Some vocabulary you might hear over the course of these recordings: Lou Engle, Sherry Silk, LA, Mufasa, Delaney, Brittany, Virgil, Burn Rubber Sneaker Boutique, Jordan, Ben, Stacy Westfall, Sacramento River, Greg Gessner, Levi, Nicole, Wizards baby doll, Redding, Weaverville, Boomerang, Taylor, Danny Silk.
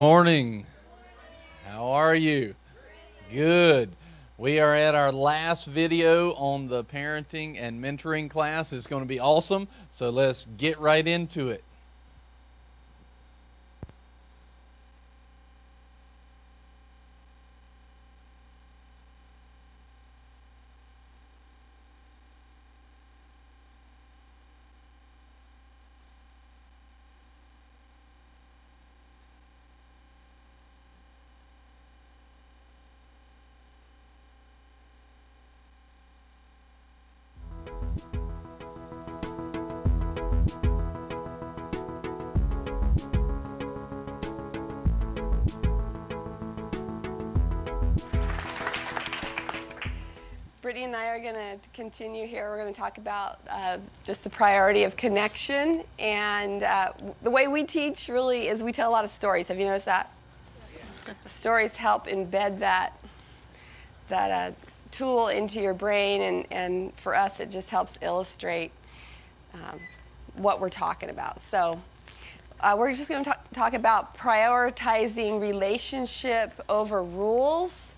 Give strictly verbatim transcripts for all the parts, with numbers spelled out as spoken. Morning. How are you? Good. We are at our last video on the parenting and mentoring class. It's going to be awesome. So let's get right into it. And I are going to continue here. We're going to talk about uh, just the priority of connection, and uh, the way we teach really is we tell a lot of stories. Have you noticed that? Yeah. The stories help embed that that uh, tool into your brain, and, and for us it just helps illustrate um, what we're talking about. So uh, we're just going to talk, talk about prioritizing relationship over rules,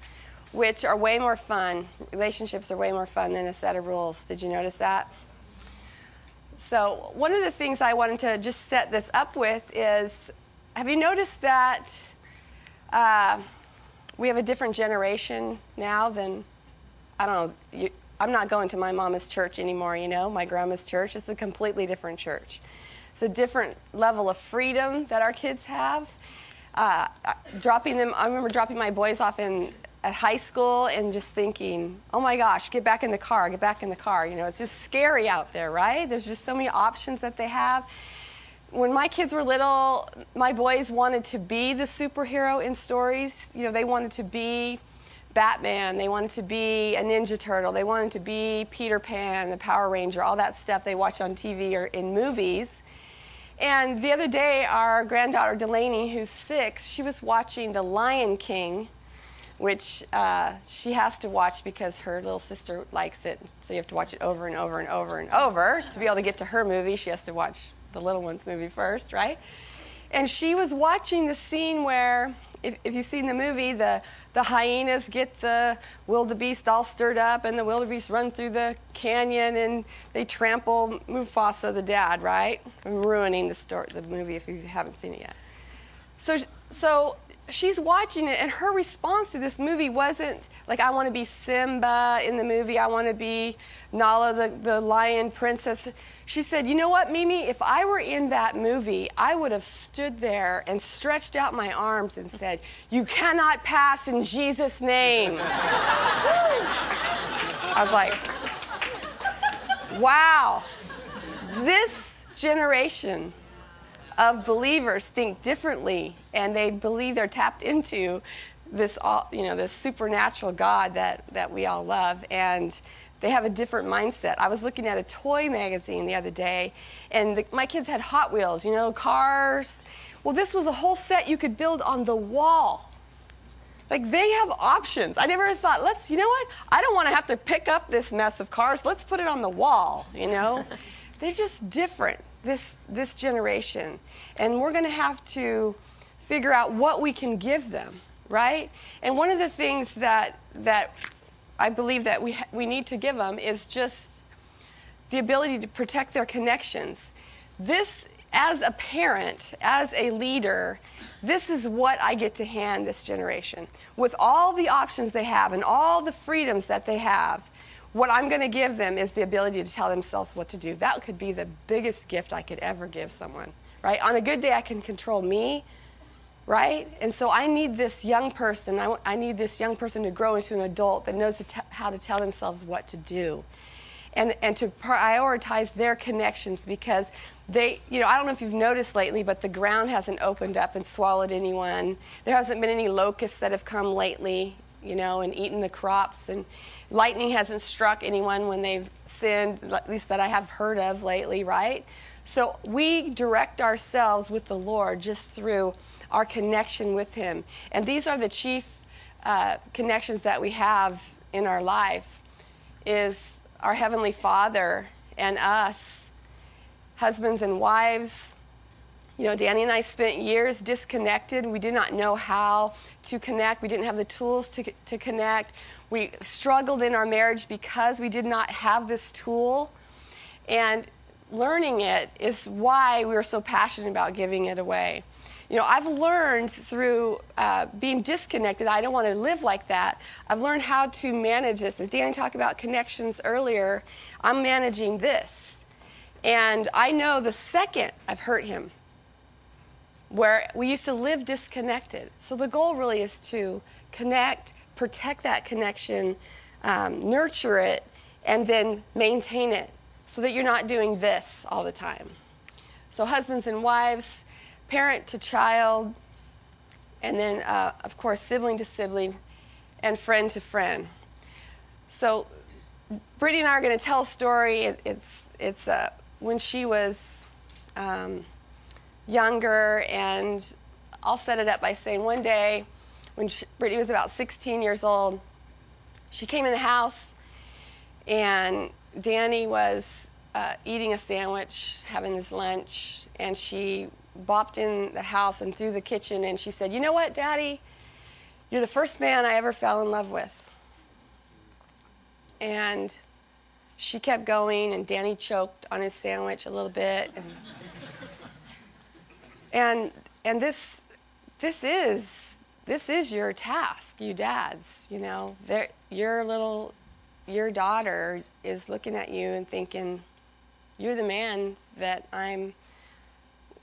which are way more fun. Relationships are way more fun than a set of rules. Did you notice that? So one of the things I wanted to just set this up with is, have you noticed that uh, we have a different generation now than, I don't know, you, I'm not going to my mama's church anymore, you know, my grandma's church. It's a completely different church. It's a different level of freedom that our kids have. Uh, dropping them, I remember dropping my boys off in at high school and just thinking, oh my gosh, get back in the car, get back in the car. You know, it's just scary out there, right? There's just so many options that they have. When my kids were little, my boys wanted to be the superhero in stories. You know, they wanted to be Batman. They wanted to be a Ninja Turtle. They wanted to be Peter Pan, the Power Ranger, all that stuff they watch on T V or in movies. And the other day, our granddaughter Delaney, who's six, she was watching The Lion King, which uh, she has to watch because her little sister likes it. So you have to watch it over and over and over and over. To be able to get to her movie, she has to watch the little one's movie first, right? And she was watching the scene where, if, if you've seen the movie, the, the hyenas get the wildebeest all stirred up, and the wildebeest run through the canyon, and they trample Mufasa, the dad, right? I'm ruining the, story, the movie if you haven't seen it yet. So, so... she's watching it, and her response to this movie wasn't like, I want to be Simba in the movie, I want to be Nala, the, the lion princess. She said, you know what, Mimi, if I were in that movie, I would have stood there and stretched out my arms and said, you cannot pass in Jesus' name. I was like, wow, this generation of believers think differently, and they believe they're tapped into this, all, you know, this supernatural God that, that we all love, and they have a different mindset. I was looking at a toy magazine the other day, and the, my kids had Hot Wheels, you know, cars. Well, this was a whole set you could build on the wall. Like, they have options. I never thought, let's, you know what? I don't want to have to pick up this mess of cars. Let's put it on the wall, you know? They're just different, this this generation. And we're going to have to figure out what we can give them, right? And one of the things that that I believe that we we need to give them is just the ability to protect their connections. This, as a parent, as a leader, this is what I get to hand this generation. With all the options they have and all the freedoms that they have, what I'm going to give them is the ability to tell themselves what to do. That could be the biggest gift I could ever give someone, right? On a good day, I can control me, right? And so I need this young person, I, I need this young person to grow into an adult that knows to t- how to tell themselves what to do, and, and to prioritize their connections, because they, you know, I don't know if you've noticed lately, but the ground hasn't opened up and swallowed anyone. There hasn't been any locusts that have come lately, you know, and eaten the crops, and lightning hasn't struck anyone when they've sinned, at least that I have heard of lately, right? So we direct ourselves with the Lord just through our connection with Him. And these are the chief uh, connections that we have in our life, is our Heavenly Father and us, husbands and wives, You know, Danny and I spent years disconnected. We did not know how to connect. We didn't have the tools to, to connect. We struggled in our marriage because we did not have this tool. And learning it is why we were so passionate about giving it away. You know, I've learned through uh, being disconnected, I don't want to live like that. I've learned how to manage this. As Danny talked about connections earlier, I'm managing this. And I know the second I've hurt him, where we used to live disconnected. So the goal really is to connect, protect that connection, um, nurture it, and then maintain it so that you're not doing this all the time. So husbands and wives, parent to child, and then, uh, of course, sibling to sibling, and friend to friend. So Brittany and I are going to tell a story. It, it's it's uh, when she was um, younger, and I'll set it up by saying one day when she, Brittany was about sixteen years old, she came in the house, and Danny was uh, eating a sandwich, having his lunch, and she bopped in the house and through the kitchen, and she said, "You know what, Daddy? You're the first man I ever fell in love with." And she kept going, and Danny choked on his sandwich a little bit. And and, and this this is this is your task, you dads. You know, your little your daughter is looking at you and thinking, "You're the man that I'm."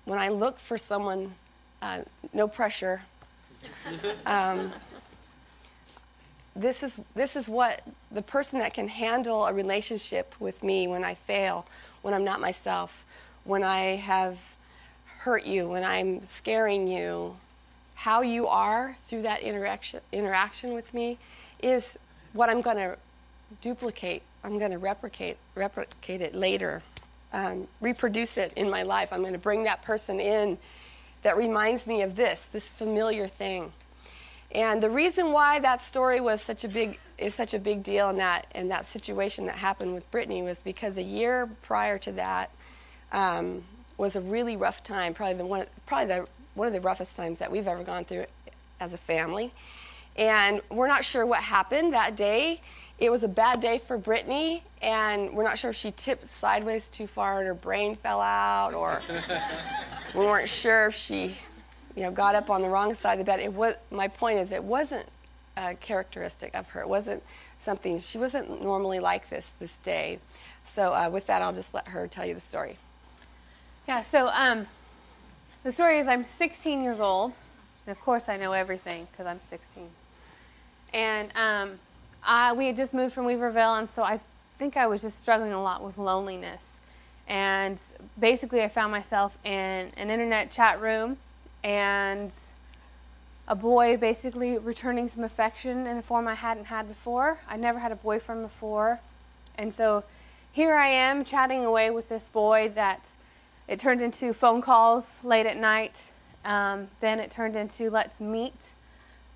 When I look for someone, uh, no pressure. Um, this is this is what the person that can handle a relationship with me when I fail, when I'm not myself, when I have hurt you, when I'm scaring you. How you are through that interaction interaction with me is what I'm going to duplicate. I'm going to replicate replicate it later. Um, reproduce it in my life. I'm going to bring that person in that reminds me of this, this familiar thing. And the reason why that story was such a big is such a big deal in that in that situation that happened with Brittany was because a year prior to that um, was a really rough time, probably the one probably the one of the roughest times that we've ever gone through as a family. And we're not sure what happened that day. It was a bad day for Brittany, and we're not sure if she tipped sideways too far and her brain fell out, or we weren't sure if she, you know, got up on the wrong side of the bed. It was, my point is, it wasn't a characteristic of her. It wasn't something, she wasn't normally like this this day. So uh, with that, I'll just let her tell you the story. Yeah, so um, the story is I'm sixteen years old, and of course I know everything because I'm sixteen. And um, Uh, we had just moved from Weaverville, and so I think I was just struggling a lot with loneliness. And basically I found myself in an internet chat room, and a boy basically returning some affection in a form I hadn't had before. I never had a boyfriend before. And so here I am chatting away with this boy that it turned into phone calls late at night. Um, then it turned into let's meet.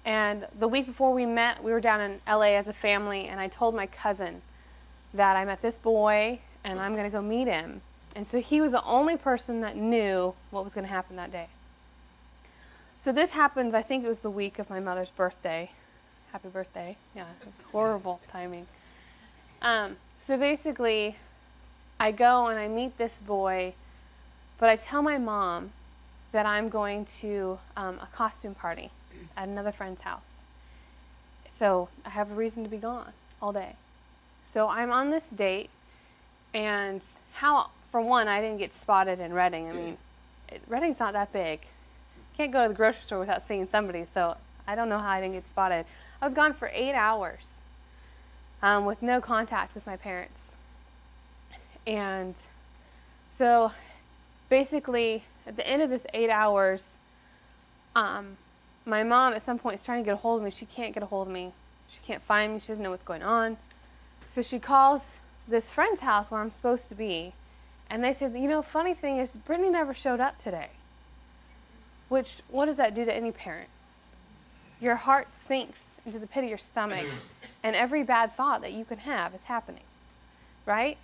And the week before we met, we were down in L A as a family, and I told my cousin that I met this boy, and I'm going to go meet him. And so he was the only person that knew what was going to happen that day. So this happens, I think it was the week of my mother's birthday. Happy birthday. Yeah, it was horrible timing. Um, so basically, I go and I meet this boy, but I tell my mom that I'm going to um, a costume party at another friend's house. So I have a reason to be gone all day. So I'm on this date, and how, for one, I didn't get spotted in Redding. I mean, it, Redding's not that big. Can't go to the grocery store without seeing somebody, so I don't know how I didn't get spotted. I was gone for eight hours um, with no contact with my parents. And so basically, at the end of this eight hours, um, my mom at some point is trying to get a hold of me. She can't get a hold of me. She can't find me. She doesn't know what's going on. So she calls this friend's house where I'm supposed to be. And they said, you know, funny thing is Brittany never showed up today. Which, what does that do to any parent? Your heart sinks into the pit of your stomach. And every bad thought that you can have is happening. Right?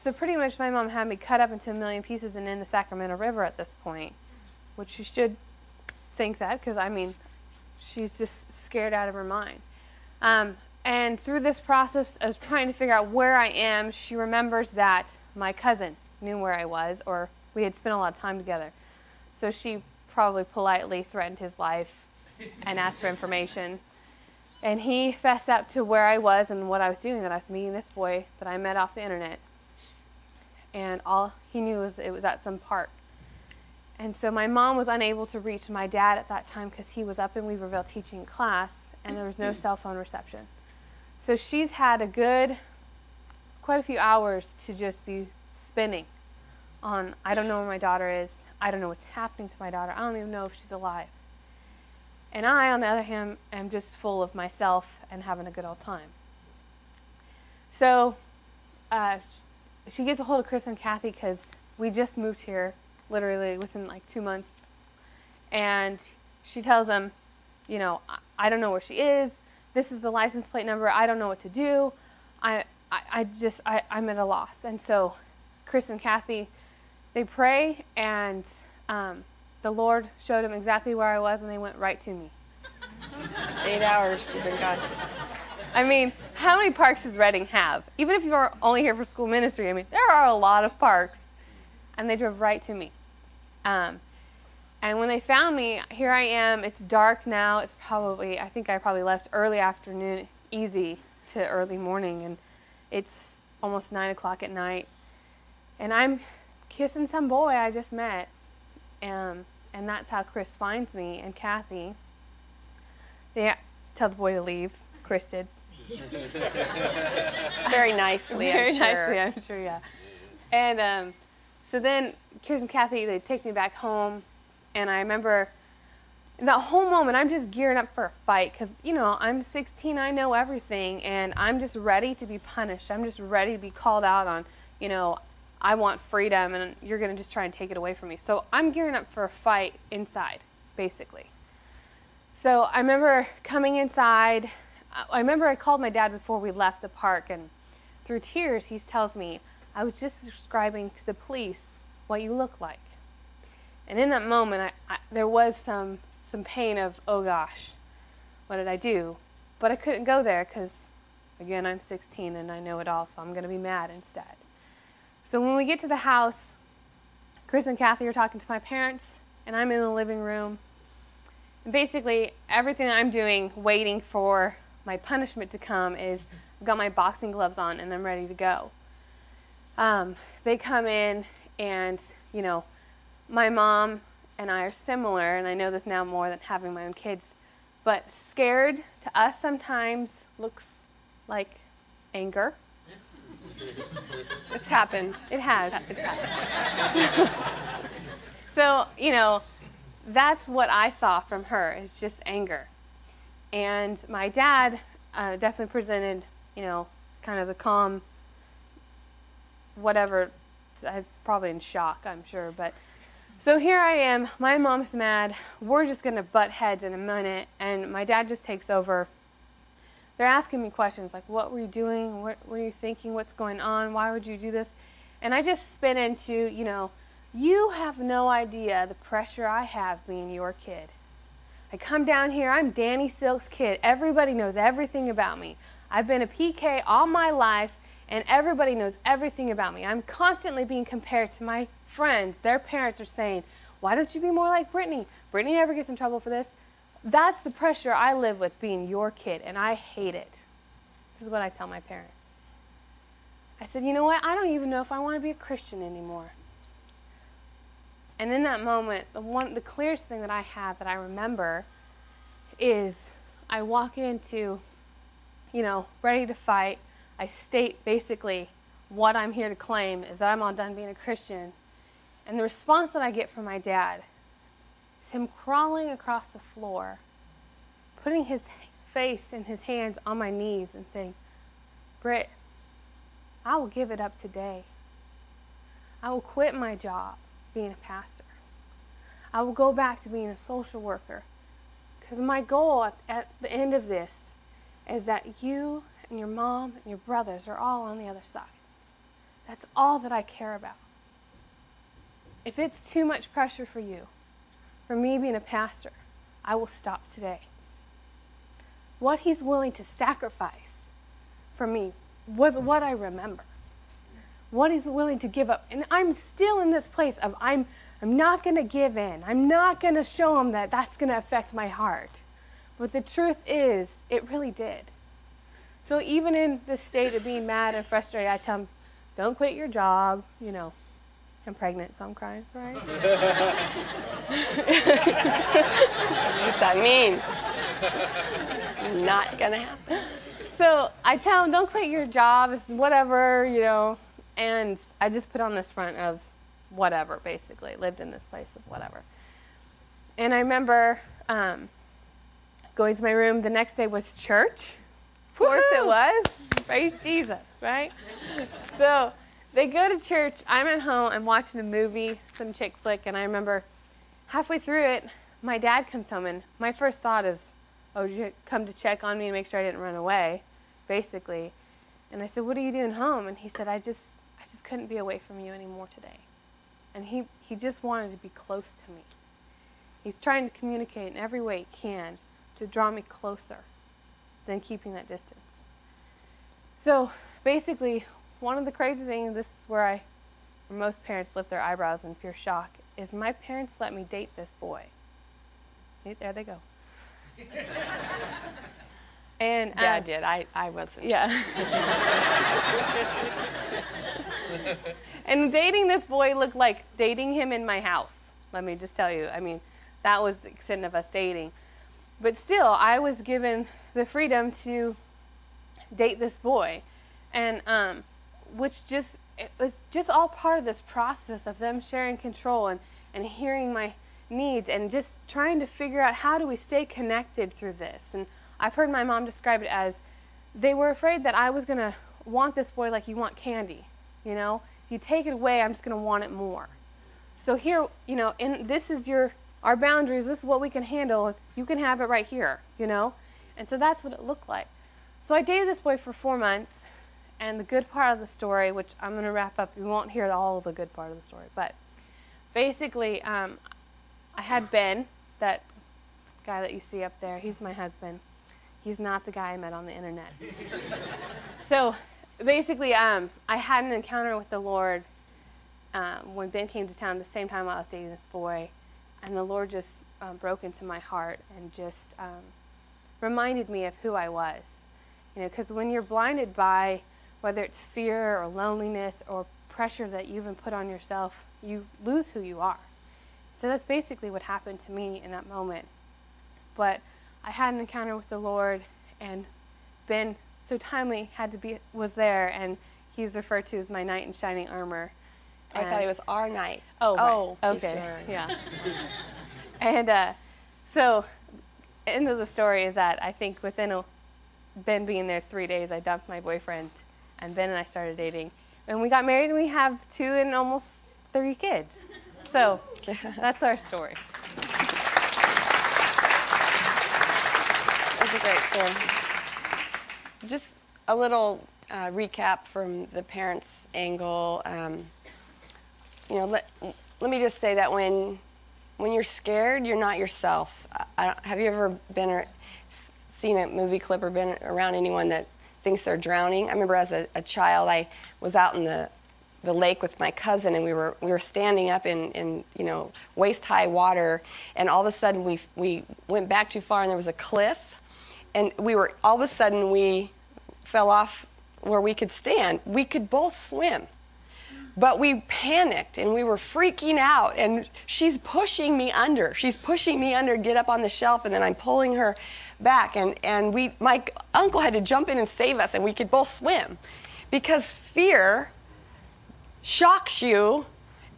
So pretty much my mom had me cut up into a million pieces and in the Sacramento River at this point. which you should think that, because I mean, she's just scared out of her mind. Um, and through this process of trying to figure out where I am, she remembers that my cousin knew where I was, or we had spent a lot of time together. So she probably politely threatened his life and asked for information. And he fessed up to where I was and what I was doing, that I was meeting this boy that I met off the internet. And all he knew was it was at some park. And so my mom was unable to reach my dad at that time because he was up in Weaverville teaching class, and there was no cell phone reception. So she's had a good, quite a few hours to just be spinning on, I don't know where my daughter is, I don't know what's happening to my daughter, I don't even know if she's alive. And I, on the other hand, am just full of myself and having a good old time. So uh, she gets a hold of Chris and Kathy because we just moved here, literally within like two months. And she tells them, you know, I don't know where she is. This is the license plate number. I don't know what to do. I, I, I just, I, I'm at a loss. And so Chris and Kathy, they pray, and um, the Lord showed them exactly where I was, and they went right to me. Eight hours you've been gone. I mean, how many parks does Redding have? Even if you're only here for school ministry, I mean, there are a lot of parks. And they drove right to me. Um, and when they found me, here I am. It's dark now. It's probably, I think I probably left early afternoon, easy to early morning. And it's almost nine o'clock at night. And I'm kissing some boy I just met. Um, and that's how Chris finds me and Kathy. They tell the boy to leave. Chris did. Very nicely, Very I'm sure. Very nicely, I'm sure, yeah. And... Um, So then, Kirsten and Kathy, they take me back home, and I remember that whole moment, I'm just gearing up for a fight, because, you know, I'm sixteen, I know everything, and I'm just ready to be punished. I'm just ready to be called out on, you know, I want freedom, and you're going to just try and take it away from me. So I'm gearing up for a fight inside, basically. So I remember coming inside. I remember I called my dad before we left the park, and through tears, he tells me, I was just describing to the police what you look like. And in that moment, I, I, there was some, some pain of, oh gosh, what did I do? But I couldn't go there because, again, I'm sixteen and I know it all, so I'm going to be mad instead. So when we get to the house, Chris and Kathy are talking to my parents, and I'm in the living room. And basically, everything I'm doing, waiting for my punishment to come, is I've got my boxing gloves on and I'm ready to go. Um, they come in, and, you know, my mom and I are similar, and I know this now more than having my own kids, but scared to us sometimes looks like anger. It's happened. It has. It's, ha it's happened. So, so, you know, that's what I saw from her, is just anger. And my dad uh, definitely presented, you know, kind of the calm, whatever, I'm probably in shock, I'm sure, but, so here I am, my mom's mad, we're just going to butt heads in a minute, and my dad just takes over. They're asking me questions, like, what were you doing, what were you thinking, what's going on, why would you do this, and I just spin into, you know, you have no idea the pressure I have being your kid. I come down here, I'm Danny Silk's kid, everybody knows everything about me. I've been a P K all my life, and everybody knows everything about me. I'm constantly being compared to my friends. Their parents are saying, why don't you be more like Brittany? Brittany never gets in trouble for this. That's the pressure I live with being your kid, and I hate it. This is what I tell my parents. I said, you know what? I don't even know if I want to be a Christian anymore. And in that moment, the, one, the clearest thing that I have that I remember is I walk into, you know, ready to fight. I state basically what I'm here to claim is that I'm all done being a Christian. And the response that I get from my dad is him crawling across the floor, putting his face and his hands on my knees and saying, Britt, I will give it up today. I will quit my job being a pastor. I will go back to being a social worker. Because my goal at, at the end of this is that you and your mom and your brothers are all on the other side. That's all that I care about. If it's too much pressure for you, for me being a pastor, I will stop today. What he's willing to sacrifice for me was what I remember. What he's willing to give up. And I'm still in this place of I'm, I'm not going to give in. I'm not going to show him that that's going to affect my heart. But the truth is, it really did. So even in this state of being mad and frustrated, I tell him, don't quit your job, you know. I'm pregnant, so I'm crying, right? What's that mean? Not gonna happen. So I tell him, don't quit your job, it's whatever, you know. And I just put on this front of whatever, basically. Lived in this place of whatever. And I remember um, going to my room. The next day was church. Of course it was. Praise Jesus, right? So they go to church. I'm at home. I'm watching a movie, some chick flick. And I remember halfway through it, my dad comes home. And my first thought is, oh, did you come to check on me and make sure I didn't run away, basically. And I said, what are you doing home? And he said, I just I just couldn't be away from you anymore today. And he, he just wanted to be close to me. He's trying to communicate in every way he can to draw me closer than keeping that distance. So basically, one of the crazy things, this is where I, where most parents lift their eyebrows in pure shock, is my parents let me date this boy. There they go. And um, Dad did. I, I wasn't. Yeah. And dating this boy looked like dating him in my house. Let me just tell you. I mean, that was the extent of us dating. But still, I was given the freedom to date this boy. And um, which just, it was just all part of this process of them sharing control and, and hearing my needs and just trying to figure out how do we stay connected through this. And I've heard my mom describe it as they were afraid that I was going to want this boy like you want candy, you know? If you take it away, I'm just going to want it more. So here, you know, and this is your, our boundaries, this is what we can handle, and you can have it right here, you know? And so that's what it looked like. So I dated this boy for four months, and the good part of the story, which I'm going to wrap up, you won't hear all the good part of the story, but basically um, I had Ben, that guy that you see up there, he's my husband. He's not the guy I met on the internet. So basically, um, I had an encounter with the Lord um, when Ben came to town the same time I was dating this boy. And the Lord just um, broke into my heart and just um, reminded me of who I was. You know, because when you're blinded by whether it's fear or loneliness or pressure that you've been put on yourself, you lose who you are. So that's basically what happened to me in that moment. But I had an encounter with the Lord, and Ben so timely had to be was there, and he's referred to as my knight in shining armor. And I thought he was our knight. Oh, oh, right. Okay, sure. Yeah. And uh, so, end of the story is that I think within a, Ben being there three days, I dumped my boyfriend, and Ben and I started dating, and we got married, and we have two and almost three kids. So that's our story. Great. So just a little uh, recap from the parents' angle. Um, you know, let, let me just say that when when you're scared, you're not yourself. I, I don't, have you ever been or seen a movie clip or been around anyone that thinks they're drowning? I remember as a, a child, I was out in the the lake with my cousin, and we were we were standing up in, in you know waist high water, and all of a sudden we we went back too far, and there was a cliff. And we were, all of a sudden, we fell off where we could stand. We could both swim. But we panicked, and we were freaking out. And she's pushing me under. She's pushing me under to get up on the shelf, and then I'm pulling her back. And, and we, my uncle had to jump in and save us, and we could both swim. Because fear shocks you,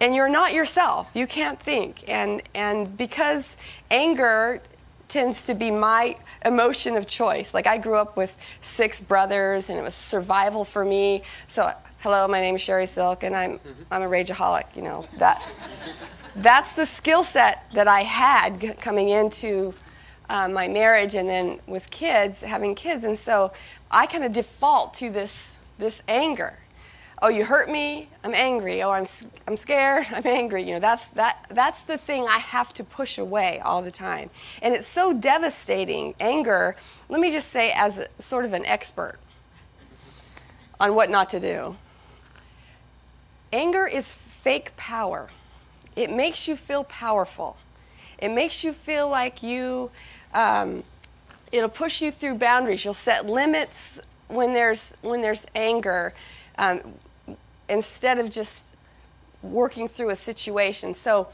and you're not yourself. You can't think. And, and because anger tends to be my emotion of choice. Like, I grew up with six brothers, and it was survival for me. So, hello, my name is Sherry Silk, and I'm I'm a rageaholic. You know that that's the skill set that I had g- coming into uh, my marriage, and then with kids, having kids, and so I kind of default to this this anger. oh, you hurt me, I'm angry, oh, I'm, I'm scared, I'm angry. You know, that's, that, that's the thing I have to push away all the time. And it's so devastating, anger, let me just say as a, sort of an expert on what not to do. Anger is fake power. It makes you feel powerful. It makes you feel like you, um, it'll push you through boundaries. You'll set limits when there's, when there's anger. Um, instead of just working through a situation. So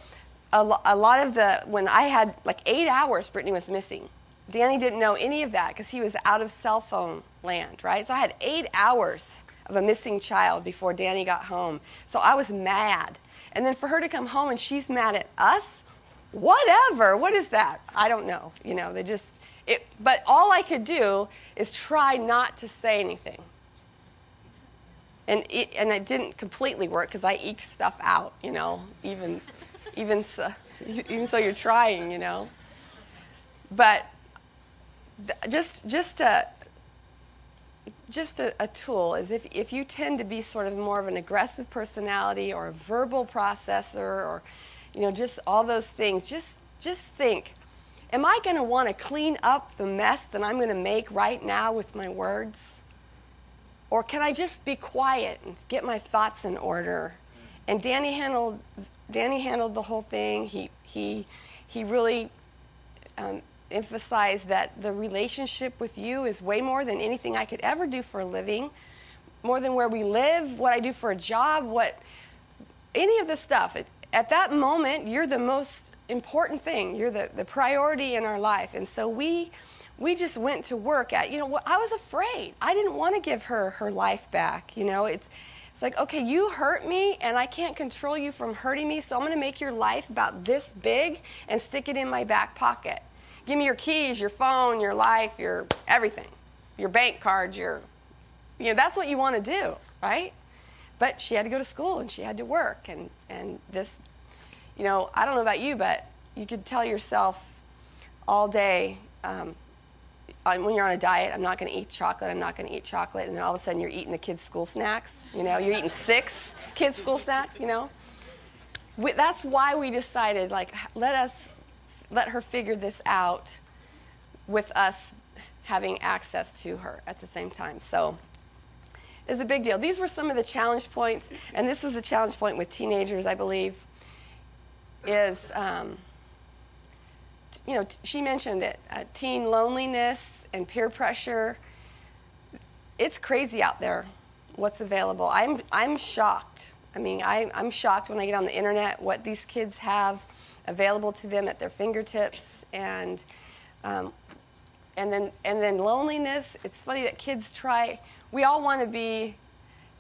a, lo a lot of the, when I had like eight hours, Brittany was missing. Danny didn't know any of that because he was out of cell phone land, right? So I had eight hours of a missing child before Danny got home. So I was mad. And then for her to come home and she's mad at us, whatever, what is that? I don't know, you know, they just, it, but all I could do is try not to say anything. And it, and it didn't completely work because I eked stuff out, you know, even, even, so, even so you're trying, you know. But just, just, a, just a, a tool is if, if you tend to be sort of more of an aggressive personality or a verbal processor or, you know, just all those things, just, just think, am I going to want to clean up the mess that I'm going to make right now with my words? Or can I just be quiet and get my thoughts in order? And Danny handled, Danny handled the whole thing. He, he, he really um, emphasized that the relationship with you is way more than anything I could ever do for a living, more than where we live, what I do for a job, what, any of the stuff. It, at that moment, you're the most important thing. You're the, the priority in our life. And so we... We just went to work at, you know, I was afraid. I didn't want to give her her life back, you know. It's, it's like, okay, you hurt me, and I can't control you from hurting me, so I'm going to make your life about this big and stick it in my back pocket. Give me your keys, your phone, your life, your everything, your bank card, your, you know, that's what you want to do, right? But she had to go to school, and she had to work, and, and this, you know, I don't know about you, but you could tell yourself all day, um, when you're on a diet, I'm not going to eat chocolate, I'm not going to eat chocolate, and then all of a sudden you're eating the kids' school snacks, you know, you're eating six kids' school snacks, you know. We, that's why we decided, like, let us, let her figure this out with us having access to her at the same time. So it's a big deal. These were some of the challenge points, and this is a challenge point with teenagers, I believe, is... Um, you know, she mentioned it, uh, teen loneliness and peer pressure. It's crazy out there what's available. I'm, I'm shocked. I mean, I, I'm shocked when I get on the internet what these kids have available to them at their fingertips. And, um, and, then, and then loneliness. It's funny that kids try. We all want to be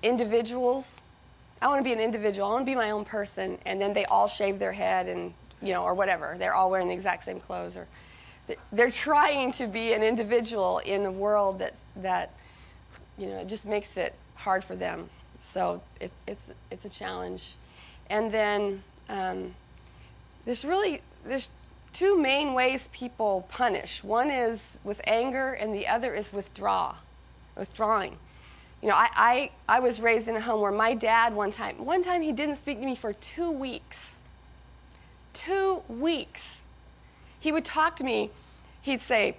individuals. I want to be an individual. I want to be my own person. And then they all shave their head and... you know, or whatever. They're all wearing the exact same clothes, or they're trying to be an individual in a world that that you know, it just makes it hard for them. So it's it's it's a challenge. And then um, there's really there's two main ways people punish. One is with anger, and the other is withdraw, withdrawing. You know, I I, I was raised in a home where my dad one time one time he didn't speak to me for two weeks. Two weeks. He would talk to me. He'd say,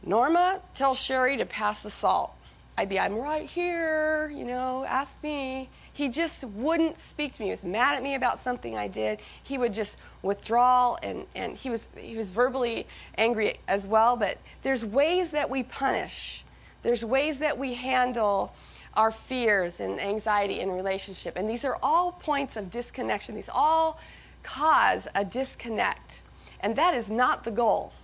Norma, tell Sherry to pass the salt. I'd be, I'm right here, you know, ask me. He just wouldn't speak to me. He was mad at me about something I did. He would just withdraw, and, and he was, he was verbally angry as well. But there's ways that we punish. There's ways that we handle our fears and anxiety in a relationship. And these are all points of disconnection. These all cause a disconnect, and that is not the goal.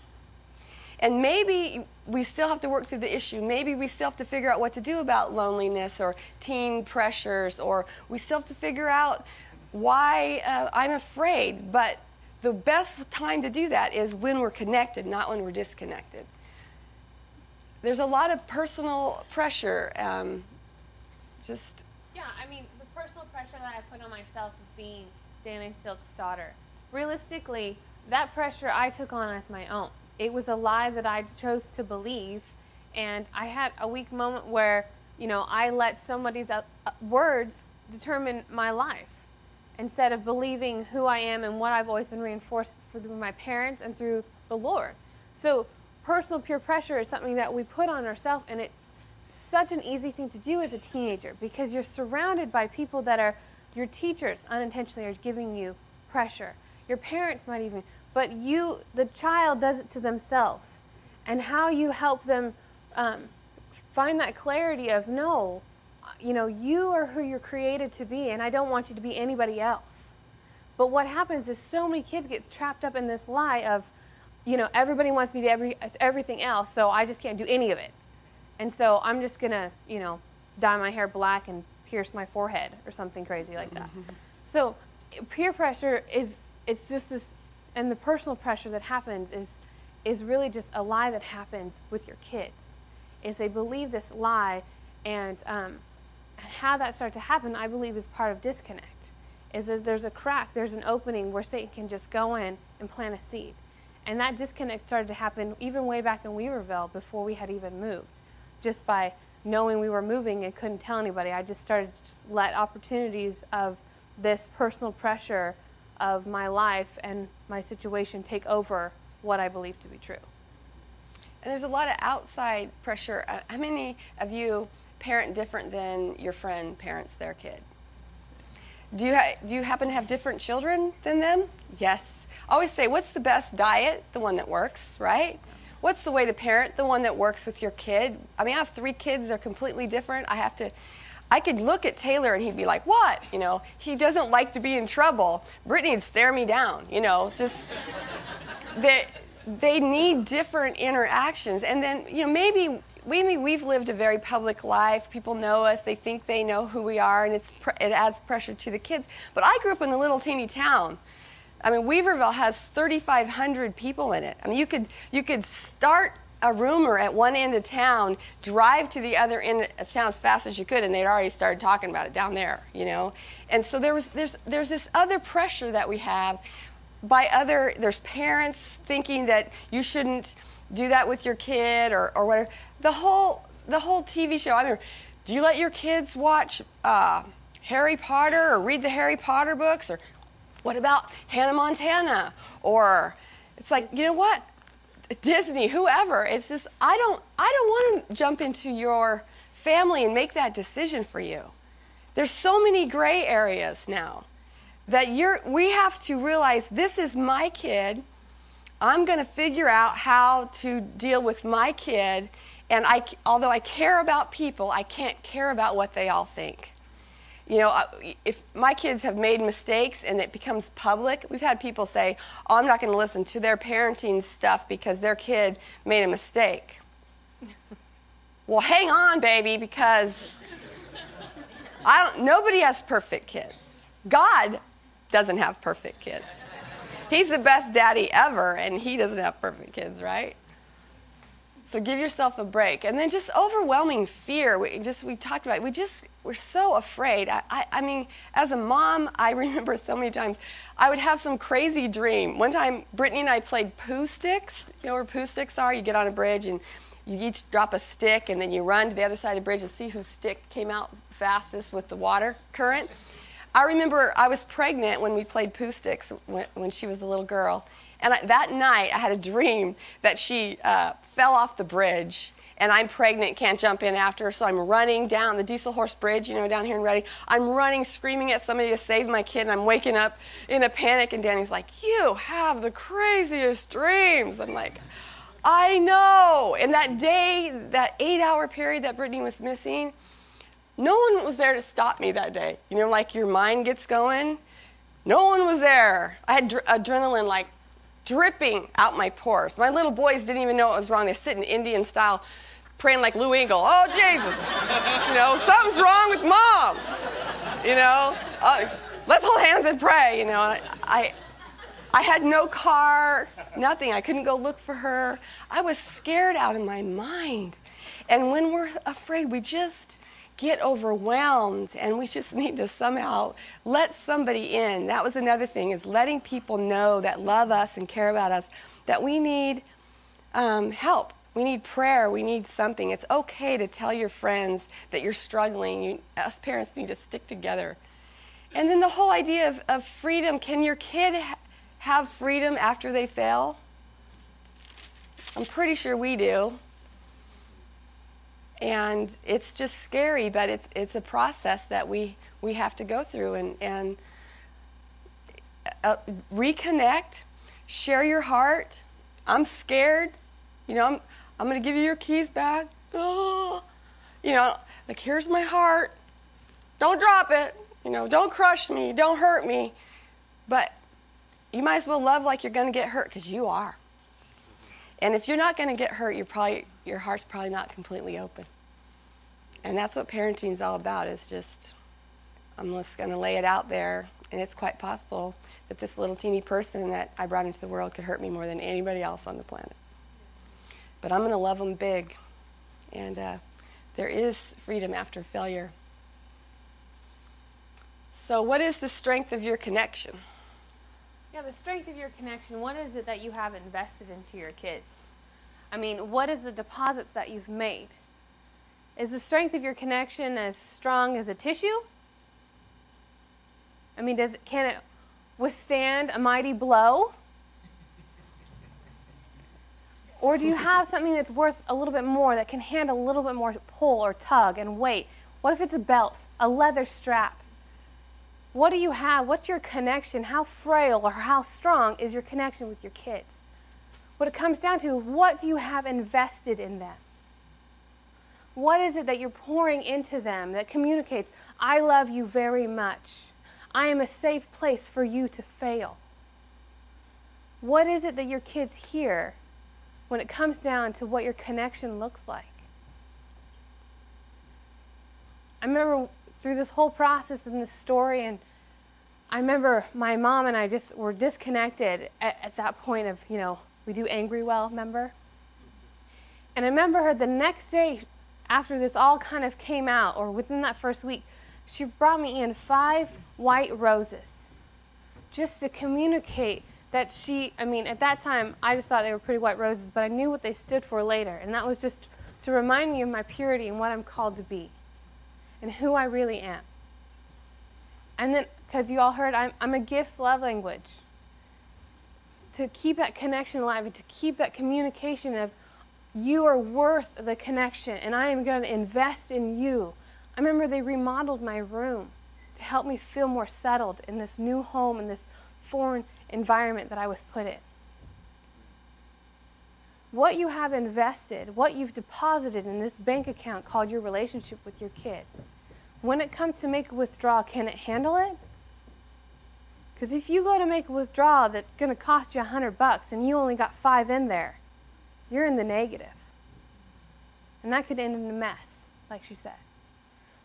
And maybe we still have to work through the issue. Maybe we still have to figure out what to do about loneliness or teen pressures, or we still have to figure out why uh, I'm afraid. But the best time to do that is when we're connected, not when we're disconnected. There's a lot of personal pressure. Um, just yeah, I mean, the personal pressure that I put on myself is being Danny Silk's daughter. Realistically, that pressure I took on as my own. It was a lie that I chose to believe, and I had a weak moment where, you know, I let somebody's words determine my life instead of believing who I am and what I've always been reinforced through my parents and through the Lord. So personal peer pressure is something that we put on ourselves, and it's such an easy thing to do as a teenager because you're surrounded by people that are your teachers unintentionally are giving you pressure. Your parents might even, but you, the child does it to themselves. And how you help them um, find that clarity of, no, you know, you are who you're created to be, and I don't want you to be anybody else. But what happens is so many kids get trapped up in this lie of, you know, everybody wants me to be every, everything else, so I just can't do any of it. And so I'm just going to, you know, dye my hair black and pierce my forehead or something crazy like that. Mm-hmm. So peer pressure is, it's just this, and the personal pressure that happens is, is really just a lie that happens with your kids, is they believe this lie, and um, how that starts to happen, I believe, is part of disconnect, is that there's a crack, there's an opening where Satan can just go in and plant a seed. And that disconnect started to happen even way back in Weaverville before we had even moved, just by knowing we were moving and couldn't tell anybody. I just started to just let opportunities of this personal pressure of my life and my situation take over what I believe to be true. And there's a lot of outside pressure. Uh, how many of you parent different than your friend parents their kid? Do you, ha do you happen to have different children than them? Yes. I always say, what's the best diet? The one that works, right? What's the way to parent? The one that works with your kid. I mean, I have three kids. They're completely different. I have to... I could look at Taylor and he'd be like, what? You know, he doesn't like to be in trouble. Brittany would stare me down, you know, just... They, they need different interactions. And then, you know, maybe, maybe we've lived a very public life. People know us. They think they know who we are, and it's, it adds pressure to the kids. But I grew up in a little teeny town. I mean, Weaverville has thirty-five hundred people in it. I mean, you could, you could start a rumor at one end of town, drive to the other end of town as fast as you could, and they'd already started talking about it down there, you know. And so there was, there's, there's this other pressure that we have by other, there's parents thinking that you shouldn't do that with your kid, or, or whatever. The whole, the whole T V show, I mean, do you let your kids watch uh, Harry Potter or read the Harry Potter books? Or what about Hannah Montana? Or it's like, you know what, Disney, whoever. It's just, I don't, I don't want to jump into your family and make that decision for you. There's so many gray areas now. That you're, we have to realize, this is my kid. I'm going to figure out how to deal with my kid. And I, although I care about people, I can't care about what they all think. You know, if my kids have made mistakes and it becomes public, we've had people say, oh, I'm not going to listen to their parenting stuff because their kid made a mistake. Well, hang on, baby, because I don't, nobody has perfect kids. God doesn't have perfect kids. He's the best daddy ever, and he doesn't have perfect kids, right? So give yourself a break. And then just overwhelming fear. We just, we talked about it. We just, we're so afraid. I, I, I mean, as a mom, I remember so many times I would have some crazy dream. One time, Brittany and I played poo sticks. You know where poo sticks are? You get on a bridge, and you each drop a stick, and then you run to the other side of the bridge and see whose stick came out fastest with the water current. I remember I was pregnant when we played poo sticks when, when she was a little girl. And I, that night, I had a dream that she uh, fell off the bridge. And I'm pregnant, can't jump in after her. So I'm running down the Diesel Horse Bridge, you know, down here in Redding. I'm running, screaming at somebody to save my kid. And I'm waking up in a panic. And Danny's like, you have the craziest dreams. I'm like, I know. And that day, that eight-hour period that Brittany was missing, no one was there to stop me that day. You know, like your mind gets going. No one was there. I had dr adrenaline like dripping out my pores. My little boys didn't even know what was wrong. They're sitting Indian style, praying like Lou Engle. Oh, Jesus. You know, something's wrong with Mom. You know, uh, let's hold hands and pray. You know, I, I, I had no car, nothing. I couldn't go look for her. I was scared out of my mind. And when we're afraid, we just get overwhelmed, and we just need to somehow let somebody in. That was another thing, is letting people know that love us and care about us, that we need um, help. We need prayer. We need something. It's okay to tell your friends that you're struggling. You, us parents need to stick together. And then the whole idea of, of freedom. Can your kid ha have freedom after they fail? I'm pretty sure we do. And it's just scary, but it's it's a process that we, we have to go through and, and uh, reconnect, share your heart. I'm scared. You know, I'm, I'm going to give you your keys back. Oh, you know, like, here's my heart. Don't drop it. You know, don't crush me. Don't hurt me. But you might as well love like you're going to get hurt, because you are. And if you're not going to get hurt, you're probably, your heart's probably not completely open. And that's what parenting is all about, is just, I'm just going to lay it out there. And it's quite possible that this little teeny person that I brought into the world could hurt me more than anybody else on the planet. But I'm going to love them big. And uh, there is freedom after failure. So what is the strength of your connection? Yeah, the strength of your connection, what is it that you have invested into your kids? I mean, what is the deposit that you've made? Is the strength of your connection as strong as a tissue? I mean, does it, can it withstand a mighty blow? Or do you have something that's worth a little bit more, that can handle a little bit more pull or tug and weight? What if it's a belt, a leather strap? What do you have? What's your connection? How frail or how strong is your connection with your kids? What it comes down to, what do you have invested in them? What is it that you're pouring into them that communicates, I love you very much. I am a safe place for you to fail. What is it that your kids hear when it comes down to what your connection looks like? I remember through this whole process and this story, and I remember my mom and I just were disconnected at, at that point of, you know, we do angry well, remember? And I remember her the next day after this all kind of came out, or within that first week, she brought me in five white roses just to communicate that she, I mean, at that time, I just thought they were pretty white roses, but I knew what they stood for later, and that was just to remind me of my purity and what I'm called to be and who I really am. And then, because you all heard, I'm, I'm a gifts love language. To keep that connection alive and to keep that communication of you are worth the connection, and I am going to invest in you. I remember they remodeled my room to help me feel more settled in this new home, in this foreign environment that I was put in. What you have invested, what you've deposited in this bank account called your relationship with your kid, when it comes to make a withdrawal, can it handle it? Because if you go to make a withdrawal that's going to cost you a hundred bucks and you only got five in there, you're in the negative. And that could end in a mess, like she said.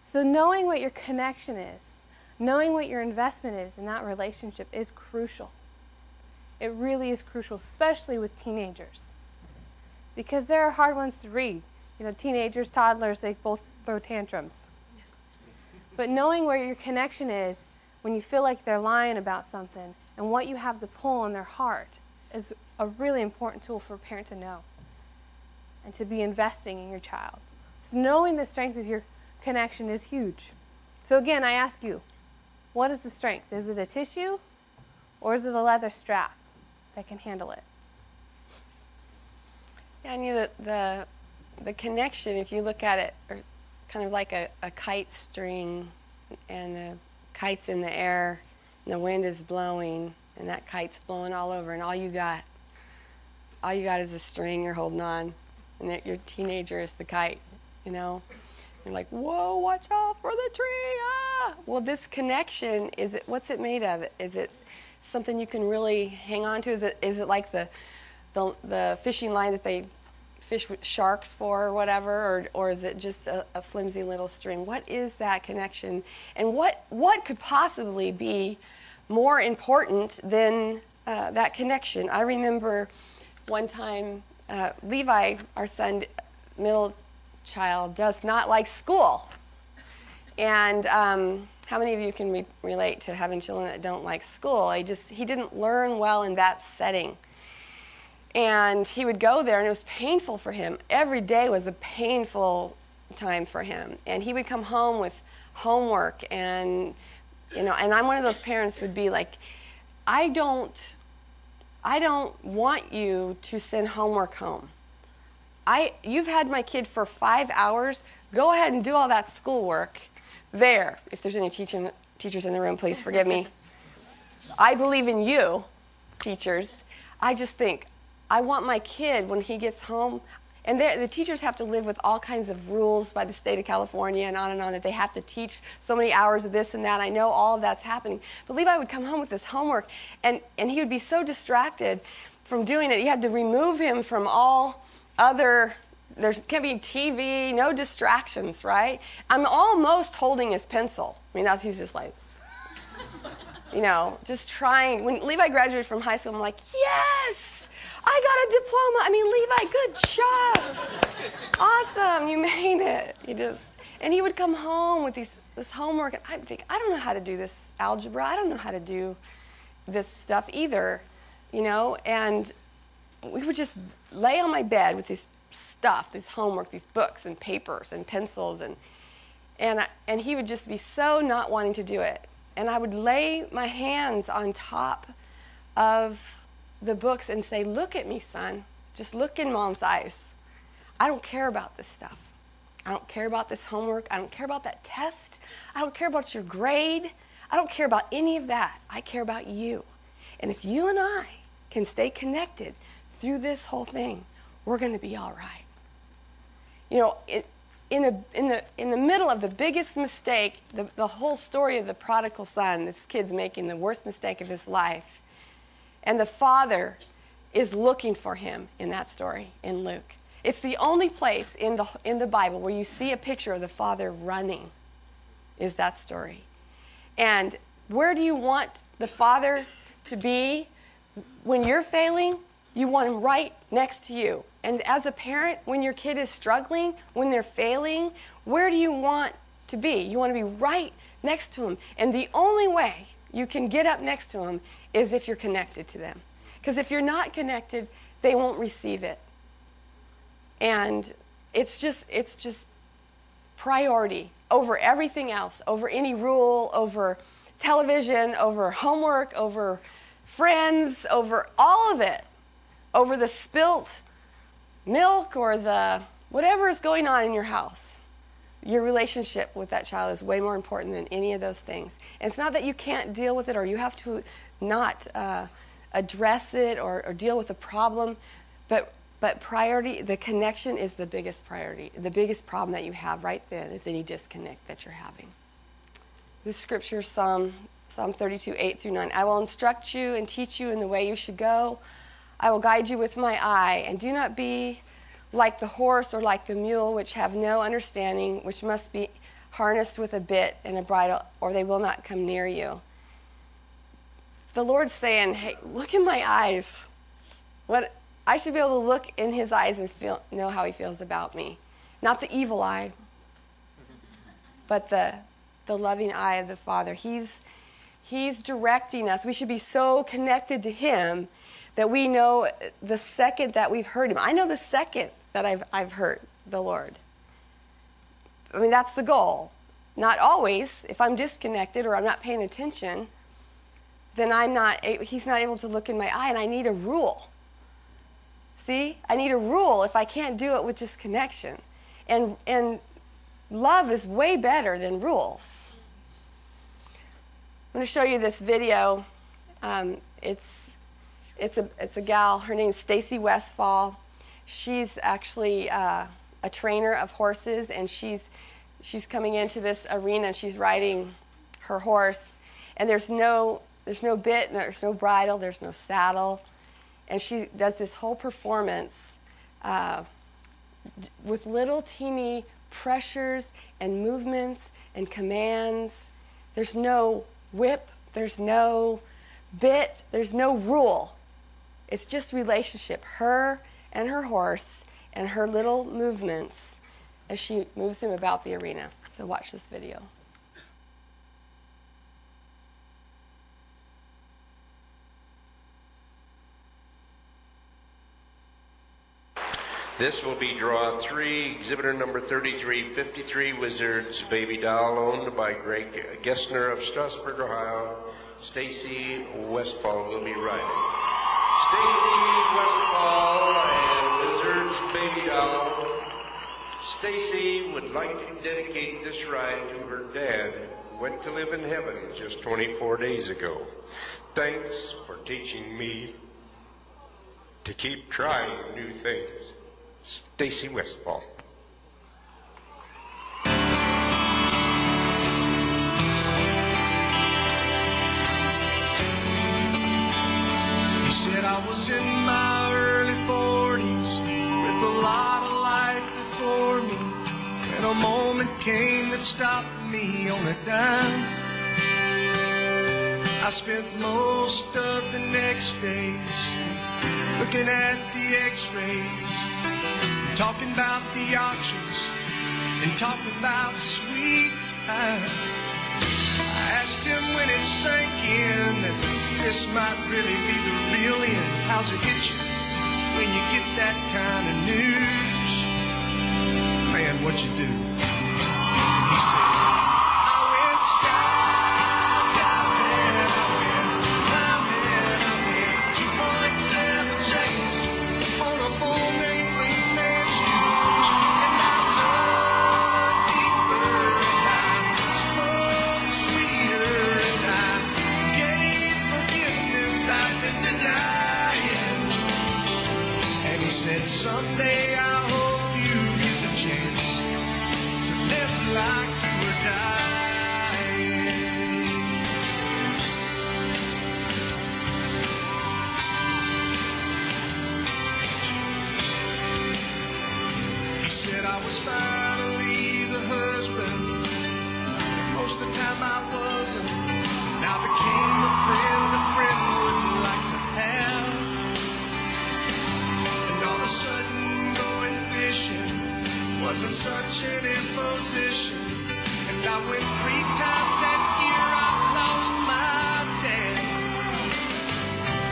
So knowing what your connection is, knowing what your investment is in that relationship is crucial. It really is crucial, especially with teenagers. Because they're hard ones to read. You know, teenagers, toddlers, they both throw tantrums. But knowing where your connection is when you feel like they're lying about something and what you have to pull on their heart is a really important tool for a parent to know and to be investing in your child. So knowing the strength of your connection is huge. So again, I ask you, what is the strength? Is it a tissue, or is it a leather strap that can handle it? Yeah, I knew that the, the connection, if you look at it, are kind of like a, a kite string, and the kite's in the air, and the wind is blowing, and that kite's blowing all over, and all you got, all you got is a string you're holding on, and that your teenager is the kite, you know? You're like, whoa, watch out for the tree, ah! Well, this connection, is it, what's it made of? Is it something you can really hang on to? Is it, is it like the, the, the fishing line that they fish with sharks for or whatever? Or, or is it just a, a flimsy little string? What is that connection? And what, what could possibly be more important than uh, that connection? I remember one time, uh, Levi, our son, middle child, does not like school. And um, how many of you can re relate to having children that don't like school? I just, he didn't learn well in that setting. And he would go there, and it was painful for him. Every day was a painful time for him. And he would come home with homework, and you know, and I'm one of those parents who would be like, I don't, I don't want you to send homework home. I, you've had my kid for five hours. Go ahead and do all that schoolwork there. If there's any teaching, teachers in the room, please forgive me. I believe in you, teachers. I just think, I want my kid, when he gets home, and the teachers have to live with all kinds of rules by the state of California and on and on, that they have to teach so many hours of this and that. I know all of that's happening. But Levi would come home with this homework, and, and he would be so distracted from doing it. You had to remove him from all other, there can't be T V, no distractions, right? I'm almost holding his pencil. I mean, that's, he's just like, you know, just trying. When Levi graduated from high school, I'm like, yes! I got a diploma. I mean, Levi, good job. Awesome, you made it. You just, and he would come home with these, this homework, and I'd think, I don't know how to do this algebra. I don't know how to do this stuff either, you know? And we would just lay on my bed with this stuff, this homework, these books and papers and pencils, and, and, I, and he would just be so not wanting to do it. And I would lay my hands on top of the books and say, look at me, son. Just look in mom's eyes. I don't care about this stuff. I don't care about this homework. I don't care about that test. I don't care about your grade. I don't care about any of that. I care about you. And if you and I can stay connected through this whole thing, we're going to be all right. You know, it, in the in the in the middle of the biggest mistake, the, the whole story of the prodigal son, this kid's making the worst mistake of his life, and the father is looking for him in that story in Luke. It's the only place in the in the Bible where you see a picture of the father running, is that story. And where do you want the father to be when you're failing? You want him right next to you. And as a parent, when your kid is struggling, when they're failing, where do you want to be? You want to be right next to him. And the only way you can get up next to them is if you're connected to them. Because if you're not connected, they won't receive it. And it's just it's just priority over everything else, over any rule, over television, over homework, over friends, over all of it, over the spilt milk or the whatever is going on in your house. Your relationship with that child is way more important than any of those things. And it's not that you can't deal with it or you have to not uh, address it or, or deal with the problem, but but priority, the connection is the biggest priority. The biggest problem that you have right then is any disconnect that you're having. This scripture, Psalm, Psalm thirty-two, eight through nine. I will instruct you and teach you in the way you should go. I will guide you with my eye, and do not be like the horse or like the mule, which have no understanding, which must be harnessed with a bit and a bridle, or they will not come near you. The Lord's saying, hey, look in my eyes. What I should be able to look in his eyes and feel, know how he feels about me. Not the evil eye, but the the loving eye of the Father. He's He's directing us. We should be so connected to him that we know the second that we've heard him. I know the second that I've I've heard the Lord. I mean, that's the goal. Not always. If I'm disconnected or I'm not paying attention, then I'm not. He's not able to look in my eye, and I need a rule. See, I need a rule if I can't do it with just connection, and and love is way better than rules. I'm going to show you this video. Um, it's. It's a it's a gal. Her name's Stacy Westfall. She's actually uh, a trainer of horses, and she's she's coming into this arena. And she's riding her horse, and there's no there's no bit, there's no bridle, there's no saddle, and she does this whole performance uh, with little teeny pressures and movements and commands. There's no whip. There's no bit. There's no rule. It's just relationship, her and her horse and her little movements as she moves him about the arena. So watch this video. This will be draw three, exhibitor number thirty-three fifty-three, Wizards Baby Doll, owned by Greg Gessner of Strasburg, Ohio. Stacy Westfall will be riding. Stacy Westfall and Wizards Baby Doll. Stacy would like to dedicate this ride to her dad, who went to live in heaven just twenty-four days ago. Thanks for teaching me to keep trying new things. Stacy Westfall. You said I was in my early forties with a lot of life before me, and a moment came that stopped me on a dime. I spent most of the next days looking at the x-rays, talking about the options, and talking about sweet time. I asked him when it sank in that this might really be the real end. How's it hit you when you get that kind of news? Man, what you do? He said, I went sky. Someday I hope you get the chance to live like you were dying. He said I was finally the husband most of the time I wasn't, and I became a friend a friend wouldn't like to have. Sudden going fishing wasn't such an imposition, and I went three times that year. I lost my dad.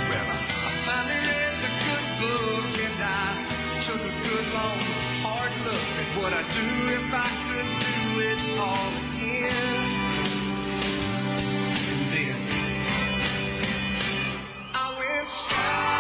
Well, I, I found her in the good book, and I took a good long hard look at what I'd do if I could do it all again. And then I went sky.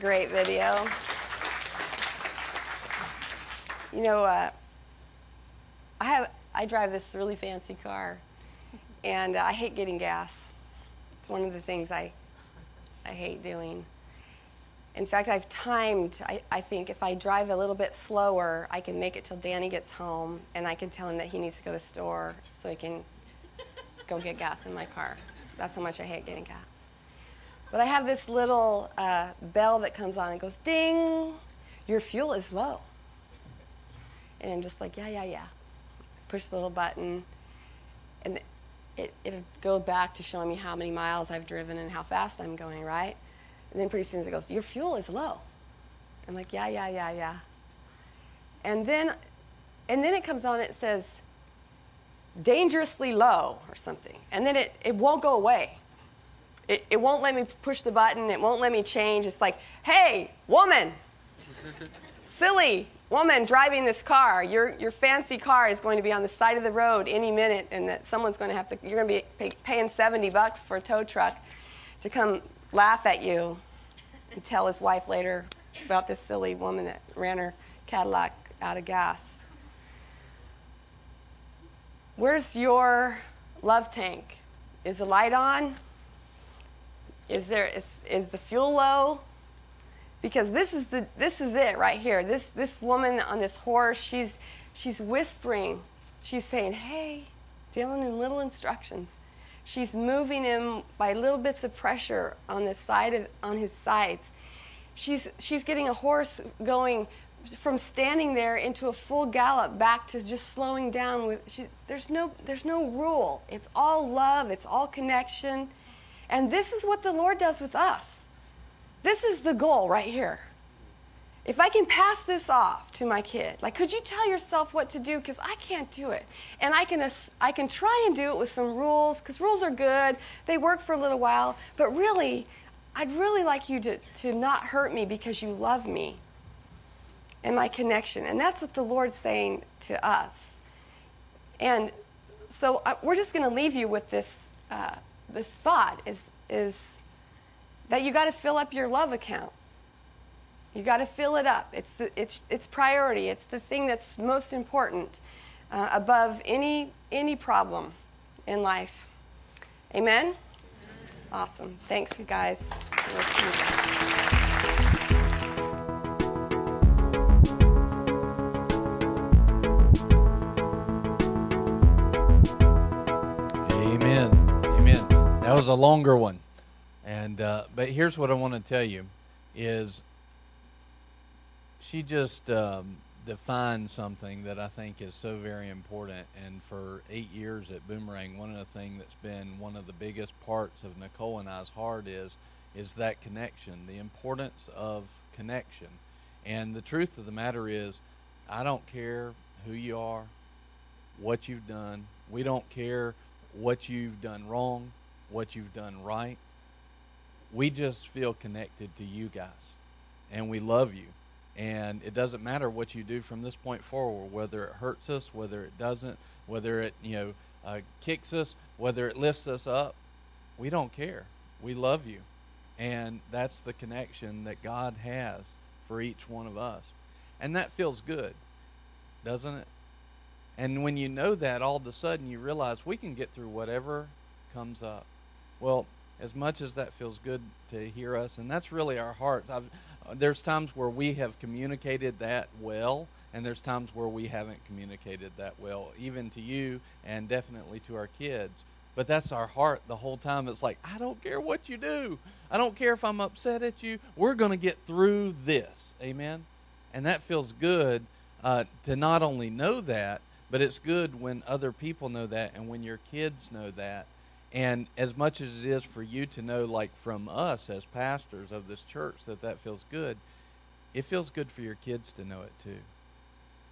Great video. You know, uh, I have I drive this really fancy car, and I hate getting gas. It's one of the things I I hate doing. In fact, I've timed, I, I think if I drive a little bit slower, I can make it till Danny gets home, and I can tell him that he needs to go to the store so he can go get gas in my car. That's how much I hate getting gas. But I have this little uh, bell that comes on and goes, ding, your fuel is low. And I'm just like, yeah, yeah, yeah. Push the little button, and it, it'll go back to showing me how many miles I've driven and how fast I'm going, right? And then pretty soon it goes, your fuel is low. I'm like, yeah, yeah, yeah, yeah. And then, and then it comes on and it says, dangerously low or something. And then it, it won't go away. It, it won't let me push the button. It won't let me change. It's like, hey, woman, silly woman driving this car. Your, your fancy car is going to be on the side of the road any minute, and that someone's going to have to, you're going to be pay, paying seventy bucks for a tow truck to come laugh at you and tell his wife later about this silly woman that ran her Cadillac out of gas. Where's your love tank? Is the light on? Is there is, is the fuel low? Because this is the this is it right here. This this woman on this horse, she's she's whispering. She's saying, "Hey," dealing in little instructions. She's moving him by little bits of pressure on the side of, on his sides. She's, she's getting a horse going from standing there into a full gallop back to just slowing down. With she, there's no there's no rule. It's all love. It's all connection. And this is what the Lord does with us. This is the goal right here. If I can pass this off to my kid, like, could you tell yourself what to do? Because I can't do it. And I can, I can try and do it with some rules, because rules are good. They work for a little while. But really, I'd really like you to, to not hurt me, because you love me and my connection. And that's what the Lord's saying to us. And so I, we're just going to leave you with this, uh, this thought is, is that you got to fill up your love account. You got to fill it up. It's the, it's it's priority. It's the thing that's most important, uh, above any any problem in life. Amen? Amen. Awesome. Thanks, you guys. Amen. Amen. That was a longer one, and uh, but here's what I want to tell you is. She just um, defined something that I think is so very important. And for eight years at Boomerang, one of the things that's been one of the biggest parts of Nicole and I's heart is is that connection, the importance of connection. And the truth of the matter is, I don't care who you are, what you've done. We don't care what you've done wrong, what you've done right. We just feel connected to you guys, and we love you. And it doesn't matter what you do from this point forward, whether it hurts us, whether it doesn't, whether it, you know, uh, kicks us, whether it lifts us up. We don't care. We love you. And that's the connection that God has for each one of us. And that feels good, doesn't it? And when you know that, all of a sudden you realize we can get through whatever comes up. Well, as much as that feels good to hear us, and that's really our hearts. I've, There's times where we have communicated that well, and there's times where we haven't communicated that well, even to you and definitely to our kids. But that's our heart the whole time. It's like, I don't care what you do. I don't care if I'm upset at you. We're going to get through this. Amen? And that feels good uh, to not only know that, but it's good when other people know that and when your kids know that. And as much as it is for you to know, like from us as pastors of this church, that that feels good, it feels good for your kids to know it too.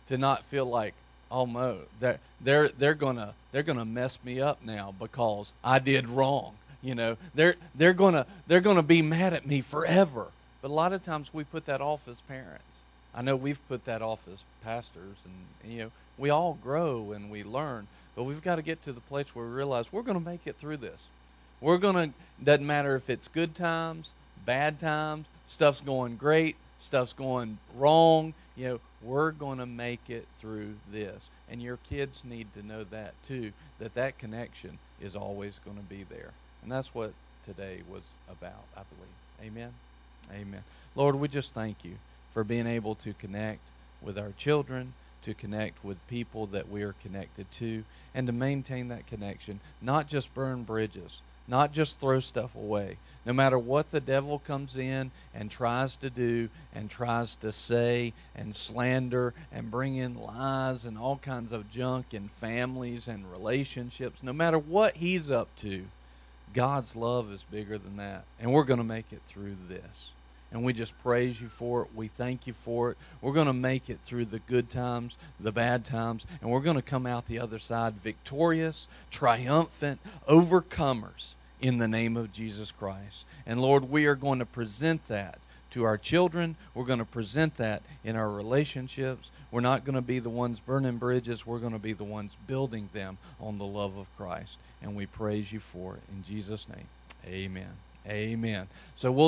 To not feel like, oh no, they're they're they're gonna they're gonna mess me up now because I did wrong. You know, they're they're gonna they're gonna be mad at me forever. But a lot of times we put that off as parents. I know we've put that off as pastors, and you know we all grow and we learn. But we've got to get to the place where we realize we're going to make it through this. We're going to, doesn't matter if it's good times, bad times, stuff's going great, stuff's going wrong. You know, we're going to make it through this. And your kids need to know that too, that that connection is always going to be there. And that's what today was about, I believe. Amen? Amen. Lord, we just thank you for being able to connect with our children, to connect with people that we are connected to, and to maintain that connection, not just burn bridges, not just throw stuff away. No matter what the devil comes in and tries to do and tries to say and slander and bring in lies and all kinds of junk in families and relationships, no matter what he's up to, God's love is bigger than that. And we're going to make it through this. And we just praise you for it. We thank you for it. We're going to make it through the good times, the bad times, and we're going to come out the other side victorious, triumphant, overcomers in the name of Jesus Christ. And Lord, we are going to present that to our children. We're going to present that in our relationships. We're not going to be the ones burning bridges. We're going to be the ones building them on the love of Christ. And we praise you for it. In Jesus' name, amen. Amen. So we'll